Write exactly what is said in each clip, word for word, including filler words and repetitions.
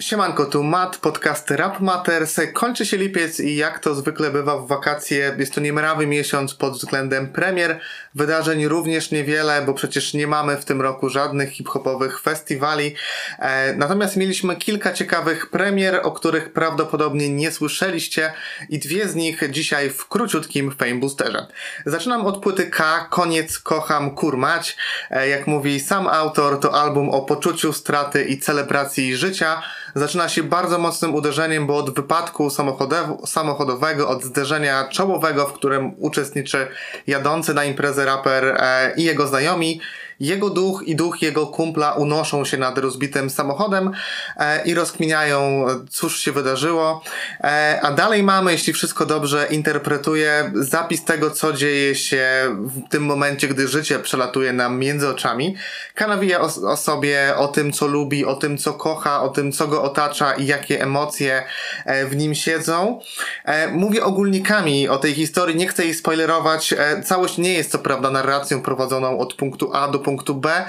Siemanko, tu Matt, podcast Rap Matters. Kończy się lipiec i jak to zwykle bywa w wakacje, jest to niemrawy miesiąc pod względem premier. Wydarzeń również niewiele, bo przecież nie mamy w tym roku żadnych hip-hopowych festiwali. E, natomiast mieliśmy kilka ciekawych premier, o których prawdopodobnie nie słyszeliście i dwie z nich dzisiaj w króciutkim Fame Boosterze. Zaczynam od płyty K, Koniec, Kocham, Kurmać. E, jak mówi sam autor, to album o poczuciu straty i celebracji życia. Zaczyna się bardzo mocnym uderzeniem, bo od wypadku samochodowego, od zderzenia czołowego, w którym uczestniczy jadący na imprezę raper e, i jego znajomi, jego duch i duch jego kumpla unoszą się nad rozbitym samochodem e, i rozkminiają, cóż się wydarzyło. E, a dalej mamy, jeśli wszystko dobrze interpretuję, zapis tego, co dzieje się w tym momencie, gdy życie przelatuje nam między oczami. Kanawija o, o sobie, o tym, co lubi, o tym, co kocha, o tym, co go otacza i jakie emocje e, w nim siedzą. E, mówię ogólnikami o tej historii, nie chcę jej spoilerować. E, całość nie jest co prawda narracją prowadzoną od punktu A do punktu B,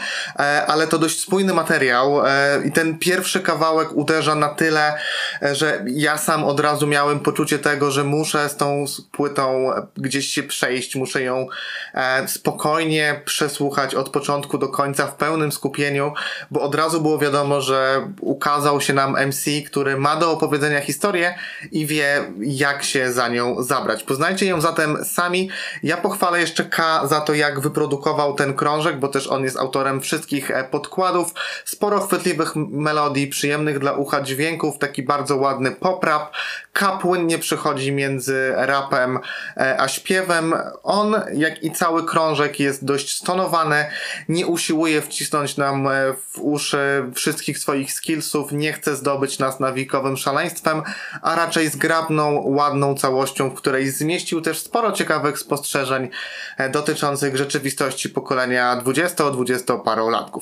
ale to dość spójny materiał i ten pierwszy kawałek uderza na tyle, że ja sam od razu miałem poczucie tego, że muszę z tą płytą gdzieś się przejść, muszę ją spokojnie przesłuchać od początku do końca w pełnym skupieniu, bo od razu było wiadomo, że ukazał się nam M C, który ma do opowiedzenia historię i wie, jak się za nią zabrać. Poznajcie ją zatem sami. Ja pochwalę jeszcze K za to, jak wyprodukował ten krążek, bo też on jest autorem wszystkich podkładów. Sporo chwytliwych melodii, przyjemnych dla ucha dźwięków, taki bardzo ładny pop-rap. K płynnie przechodzi między rapem a śpiewem. On, jak i cały krążek, jest dość stonowany, nie usiłuje wcisnąć nam w uszy wszystkich swoich skillsów, nie chce zdobyć nas nawikowym szaleństwem, a raczej zgrabną, ładną całością, w której zmieścił też sporo ciekawych spostrzeżeń dotyczących rzeczywistości pokolenia dwudziestu-dwudziestoparolatków.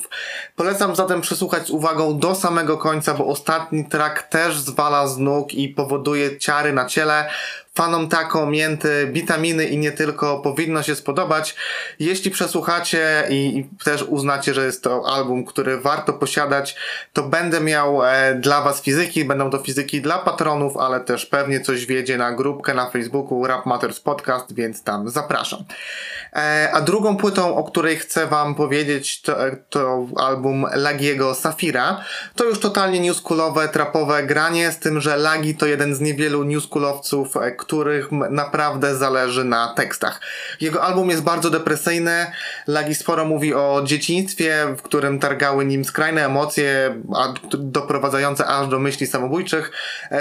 Polecam zatem przesłuchać z uwagą do samego końca, bo ostatni track też zwala z nóg i powoduje ciary na ciele. Fanom tako, mięty, witaminy i nie tylko powinno się spodobać. Jeśli przesłuchacie i, i też uznacie, że jest to album, który warto posiadać, to będę miał e, dla was fizyki, będą to fizyki dla patronów, ale też pewnie coś wjedzie na grupkę na Facebooku Rap Matters Podcast, więc tam zapraszam. E, a drugą płytą, o której chcę wam powiedzieć, to, to album Lagiego Safira. To już totalnie newschoolowe, trapowe granie, z tym, że Lagi to jeden z niewielu newschoolowców, których naprawdę zależy na tekstach. Jego album jest bardzo depresyjny. Lagi sporo mówi o dzieciństwie, w którym targały nim skrajne emocje, a doprowadzające aż do myśli samobójczych.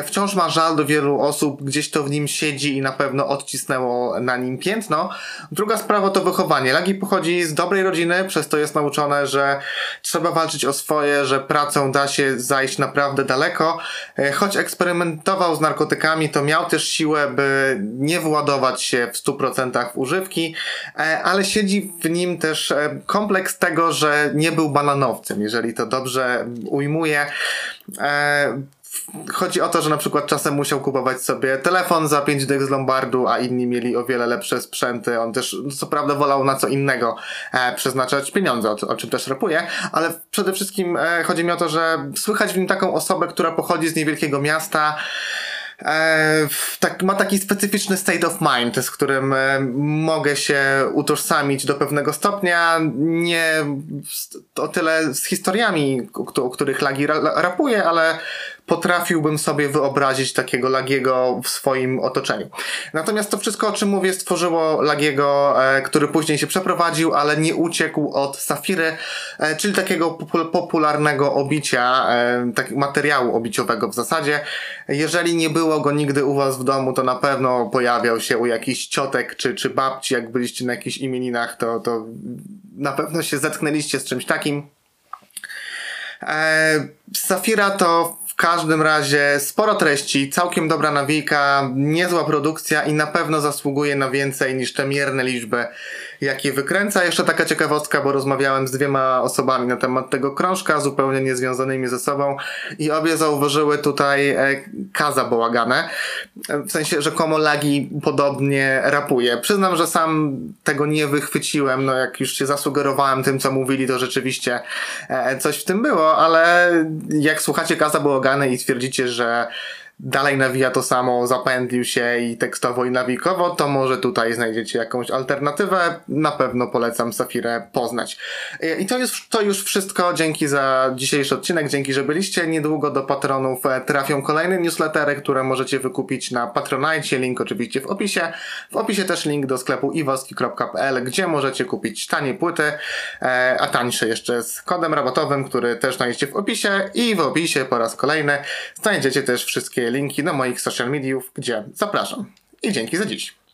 Wciąż ma żal do wielu osób, gdzieś to w nim siedzi i na pewno odcisnęło na nim piętno. Druga sprawa to wychowanie. Lagi pochodzi z dobrej rodziny, przez to jest nauczone, że trzeba walczyć o swoje, że pracą da się zajść naprawdę daleko. Choć eksperymentował z narkotykami, to miał też siłę, by nie władować się w stu procentach w używki, ale siedzi w nim też kompleks tego, że nie był bananowcem, jeżeli to dobrze ujmuję. Chodzi o to, że na przykład czasem musiał kupować sobie telefon za pięć dych z Lombardu, a inni mieli o wiele lepsze sprzęty. On też co prawda wolał na co innego e, przeznaczać pieniądze, o, o czym też rapuje, ale przede wszystkim e, chodzi mi o to, że słychać w nim taką osobę, która pochodzi z niewielkiego miasta. E, tak, ma taki specyficzny state of mind, z którym e, mogę się utożsamić do pewnego stopnia, nie o tyle z historiami, o, o których Lagi ra, rapuje, ale potrafiłbym sobie wyobrazić takiego Lagiego w swoim otoczeniu. Natomiast to wszystko, o czym mówię, stworzyło Lagiego, e, który później się przeprowadził, ale nie uciekł od Safiry, e, czyli takiego popul- popularnego obicia, e, tak, materiału obiciowego w zasadzie. Jeżeli nie było go nigdy u was w domu, to na pewno pojawiał się u jakichś ciotek czy, czy babci. Jak byliście na jakichś imieninach, to, to na pewno się zetknęliście z czymś takim. E, Safira to w każdym razie sporo treści, całkiem dobra nawijka, niezła produkcja i na pewno zasługuje na więcej niż te mierne liczby, jaki wykręca. Jeszcze taka ciekawostka, bo rozmawiałem z dwiema osobami na temat tego krążka, zupełnie niezwiązanymi ze sobą, i obie zauważyły tutaj e, Kaza Bałagane, w sensie, że komu Lagi podobnie rapuje. Przyznam, że sam tego nie wychwyciłem, no jak już się zasugerowałem tym, co mówili, to rzeczywiście e, coś w tym było, ale jak słuchacie Kaza Bałagane i twierdzicie, że dalej nawija to samo, zapędlił się i tekstowo, i nawikowo, to może tutaj znajdziecie jakąś alternatywę. Na pewno polecam Safirę poznać. I to już, to już wszystko. Dzięki za dzisiejszy odcinek, dzięki, że byliście. Niedługo do patronów trafią kolejne newslettery, które możecie wykupić na Patronite. Link oczywiście w opisie. W opisie też link do sklepu iwoski kropka pl, gdzie możecie kupić tanie płyty, a tańsze jeszcze z kodem rabatowym, który też znajdziecie w opisie. I w opisie po raz kolejny znajdziecie też wszystkie linki na moich social mediów, gdzie zapraszam. I dzięki za dziś.